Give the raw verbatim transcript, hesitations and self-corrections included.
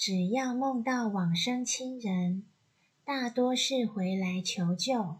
只要梦到往生亲人，大多是回来求救。